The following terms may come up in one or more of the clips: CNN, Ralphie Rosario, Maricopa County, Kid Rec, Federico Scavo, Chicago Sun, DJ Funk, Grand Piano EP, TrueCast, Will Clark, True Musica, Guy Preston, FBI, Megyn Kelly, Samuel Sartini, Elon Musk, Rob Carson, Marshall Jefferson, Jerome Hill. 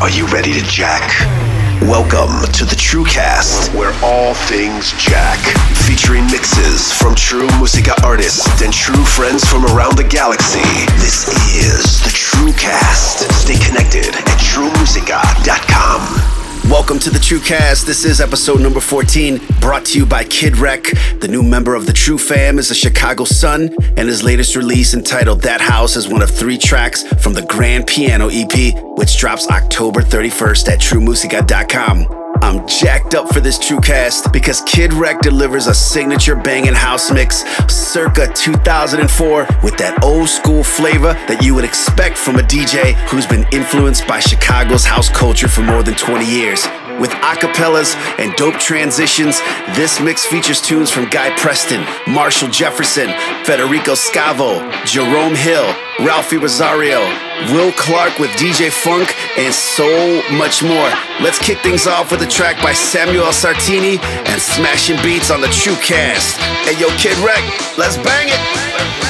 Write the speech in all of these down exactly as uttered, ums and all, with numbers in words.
Are you ready to jack? Welcome to the TrueCast, where all things jack. Featuring mixes from True Musica artists and true friends from around the galaxy. This is the TrueCast. Stay connected at true musica dot com. Welcome to the TrueCast. This is episode number fourteen, brought to you by Kid Rec. The new member of the True Fam is a Chicago Sun, and his latest release entitled That House is one of three tracks from the Grand Piano E P, which drops October thirty-first at true musica dot com. I'm jacked up for this TrueCast because Kid Rec delivers a signature banging house mix circa two thousand four with that old school flavor that you would expect from a D J who's been influenced by Chicago's house culture for more than twenty years. With acapellas and dope transitions, this mix features tunes from Guy Preston, Marshall Jefferson, Federico Scavo, Jerome Hill, Ralphie Rosario, Will Clark with D J Funk, and so much more. Let's kick things off with a track by Samuel Sartini and smashing beats on the TrueCast. Hey, yo, Kid Rec, let's bang it!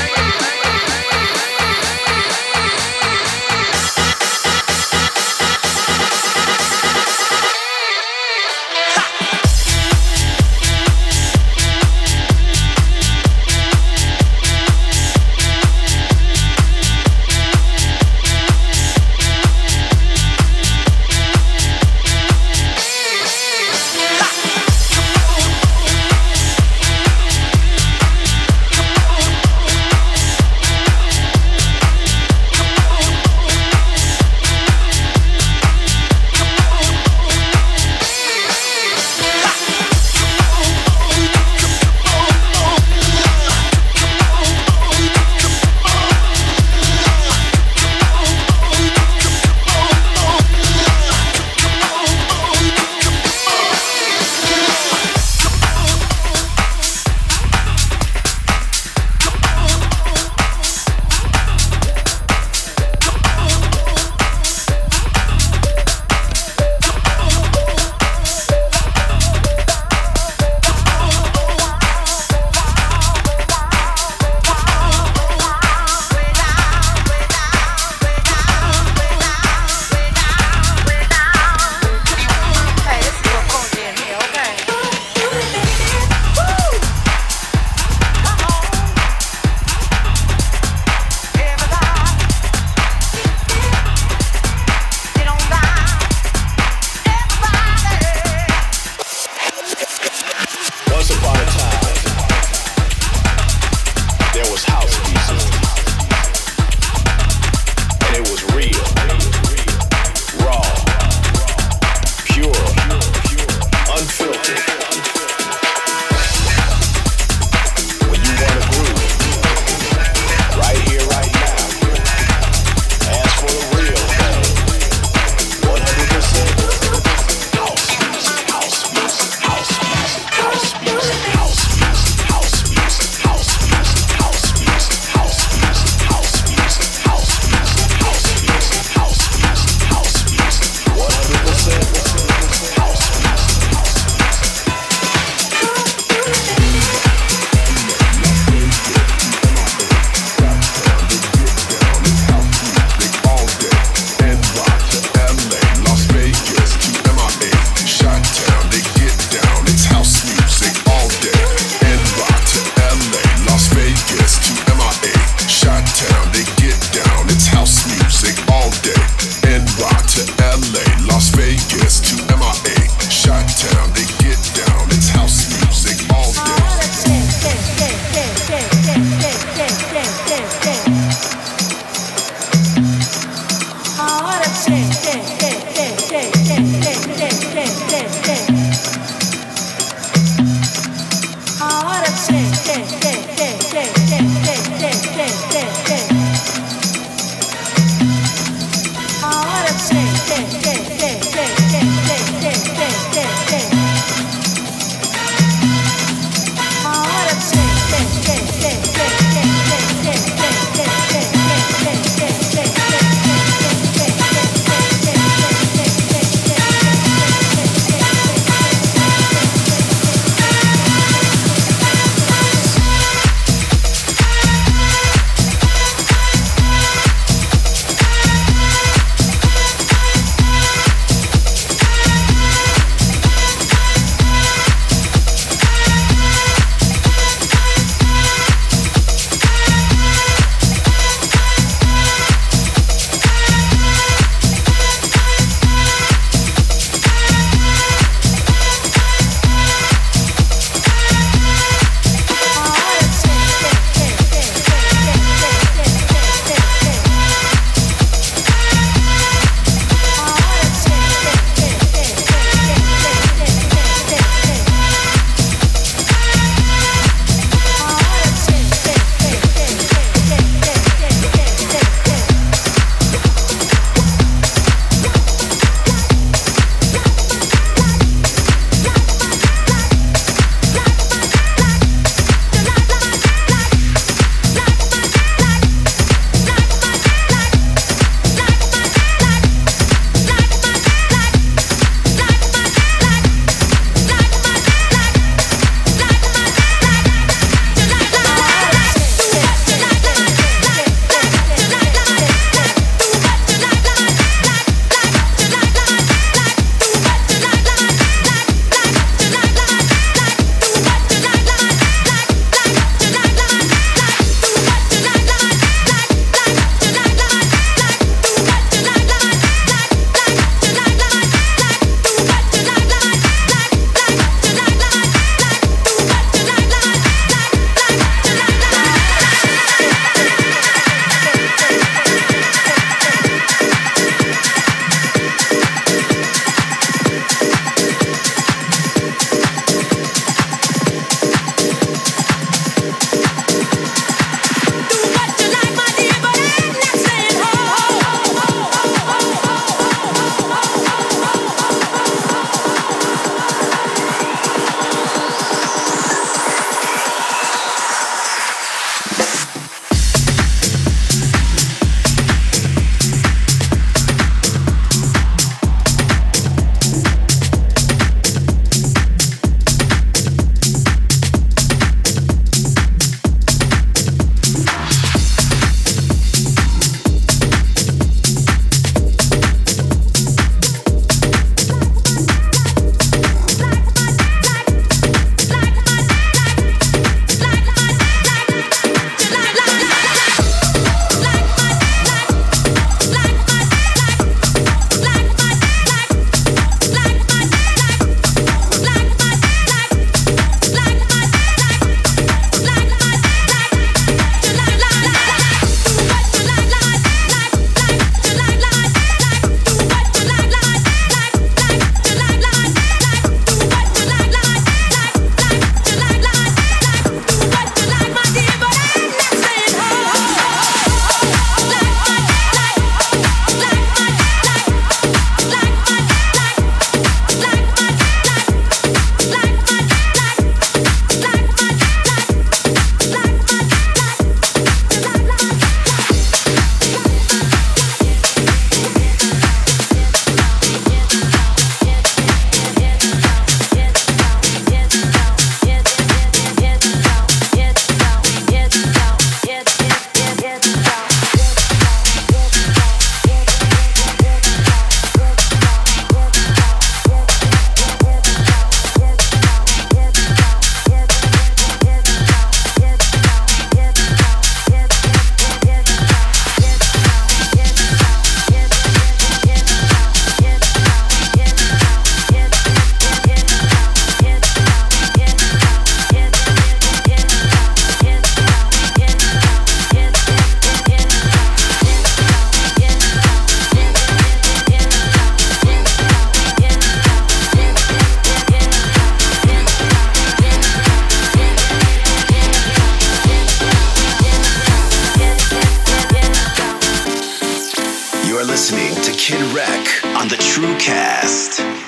You're listening to Kid Rec on the TrueCast. Oh!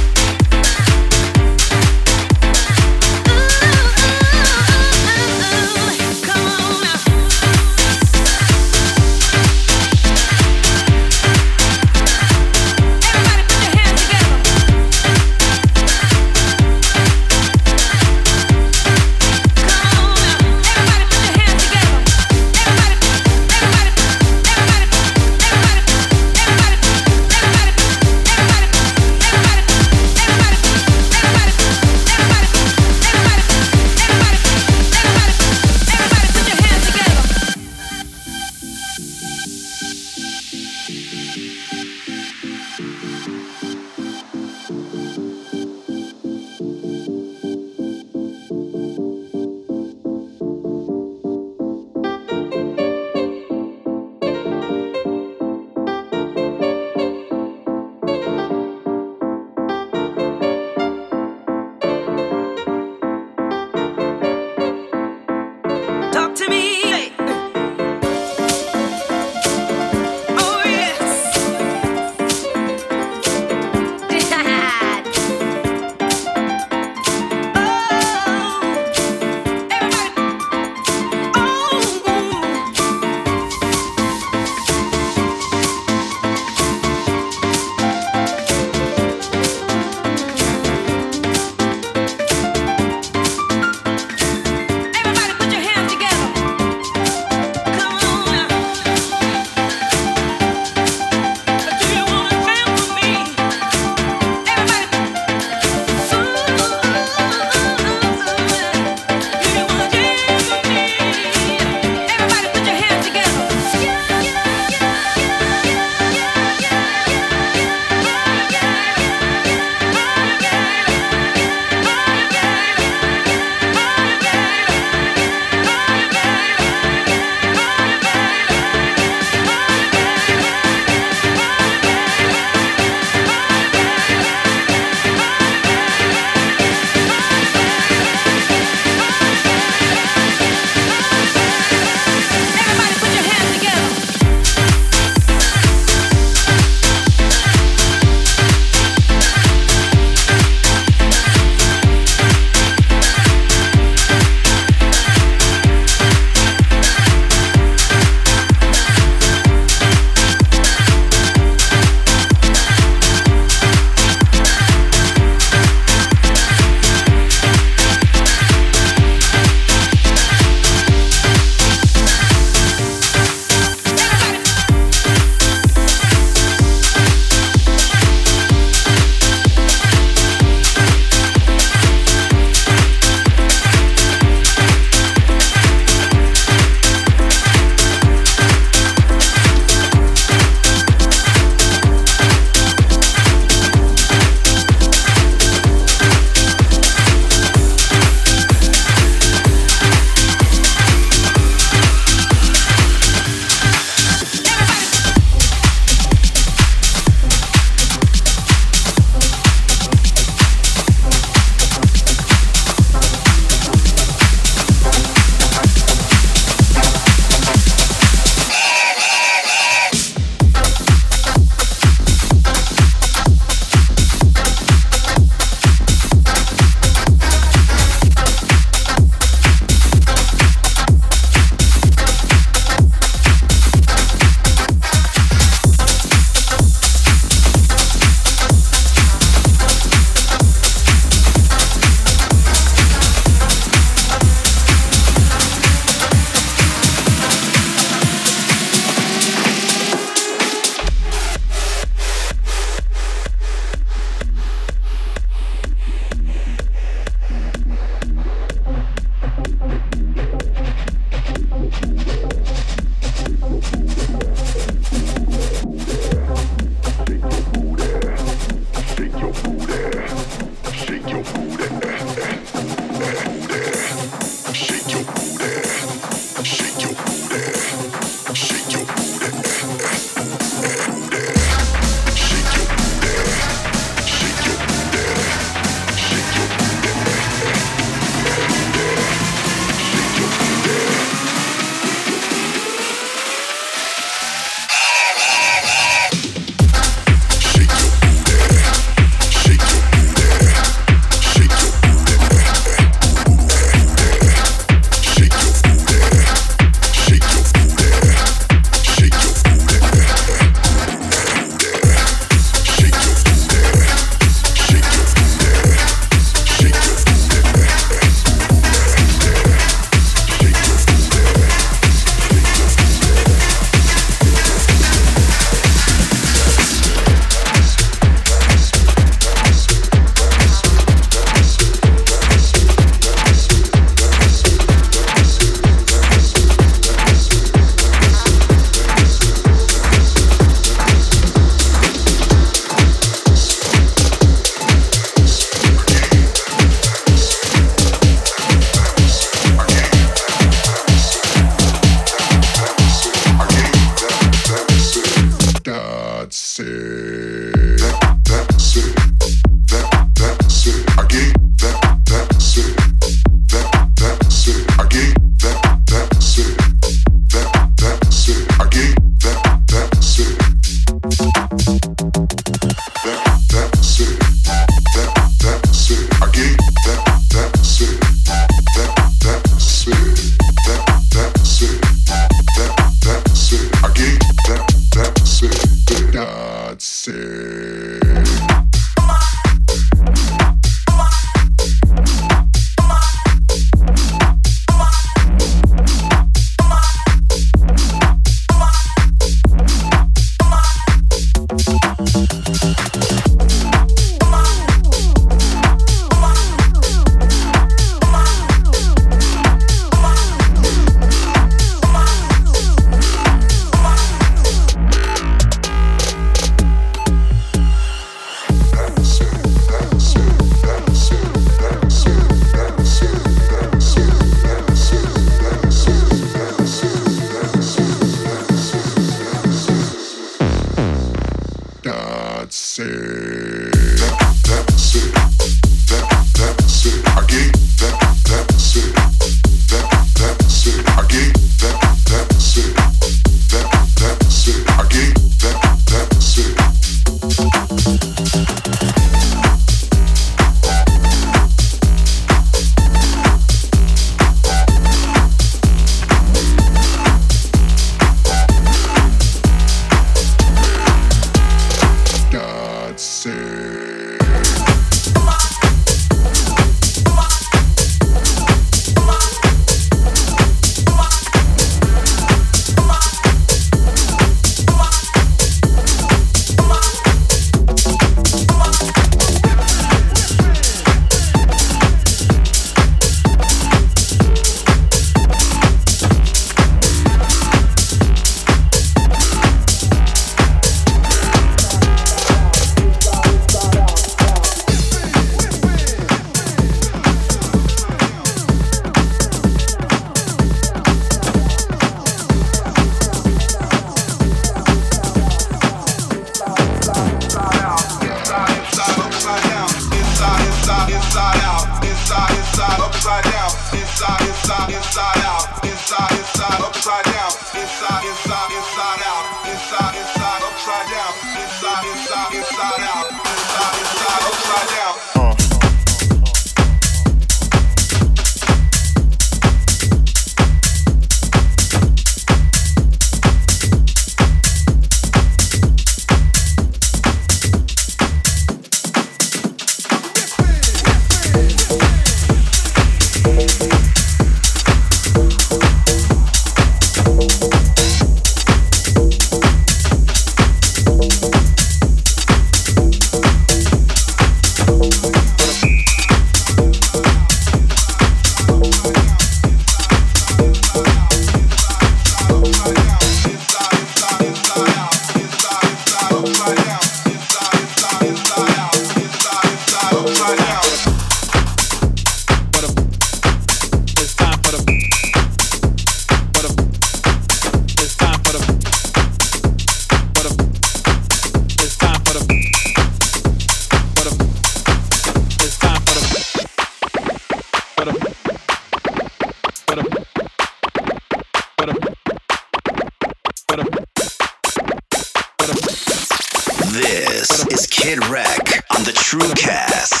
This is Kid Rec on the TrueCast.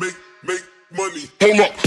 Make, make money. Hold up.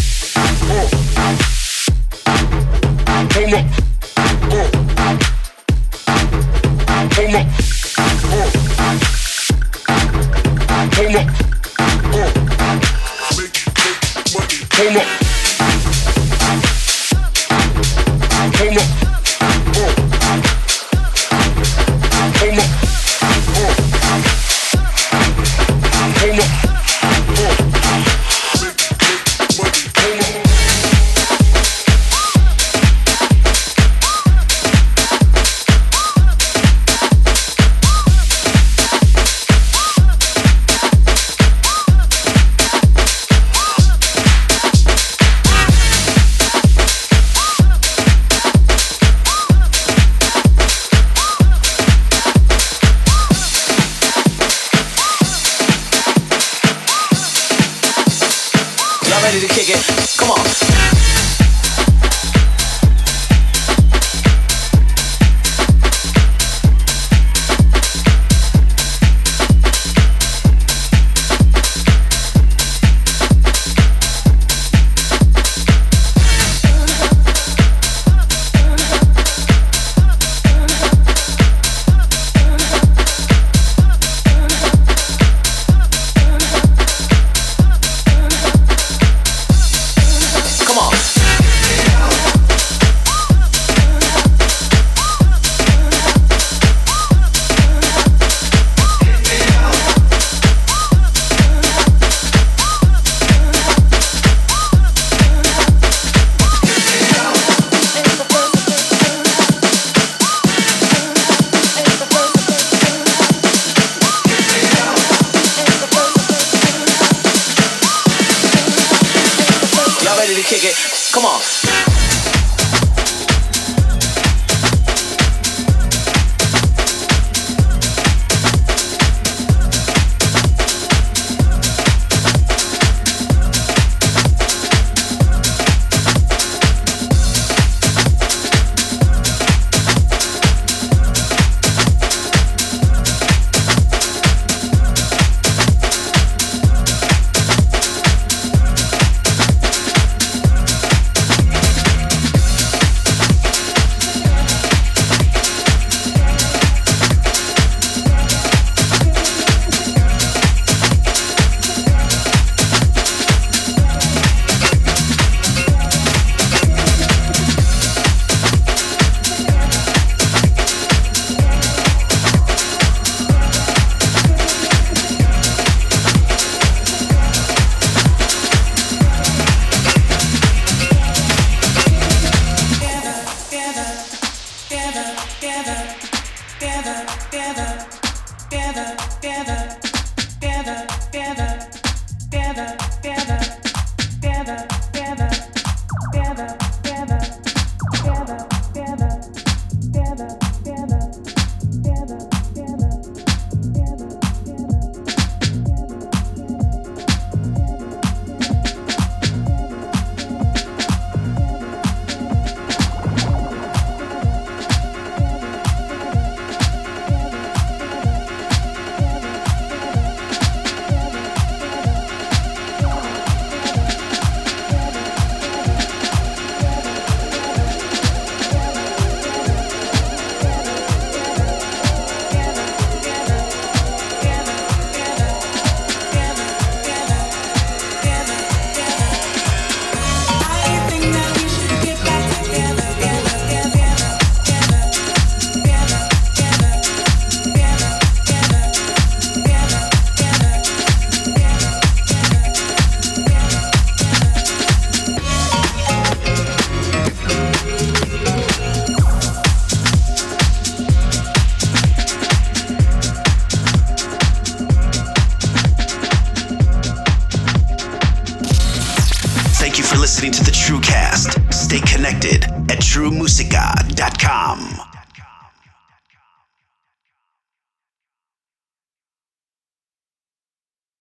Listening to the TrueCast. Stay connected at true musica dot com.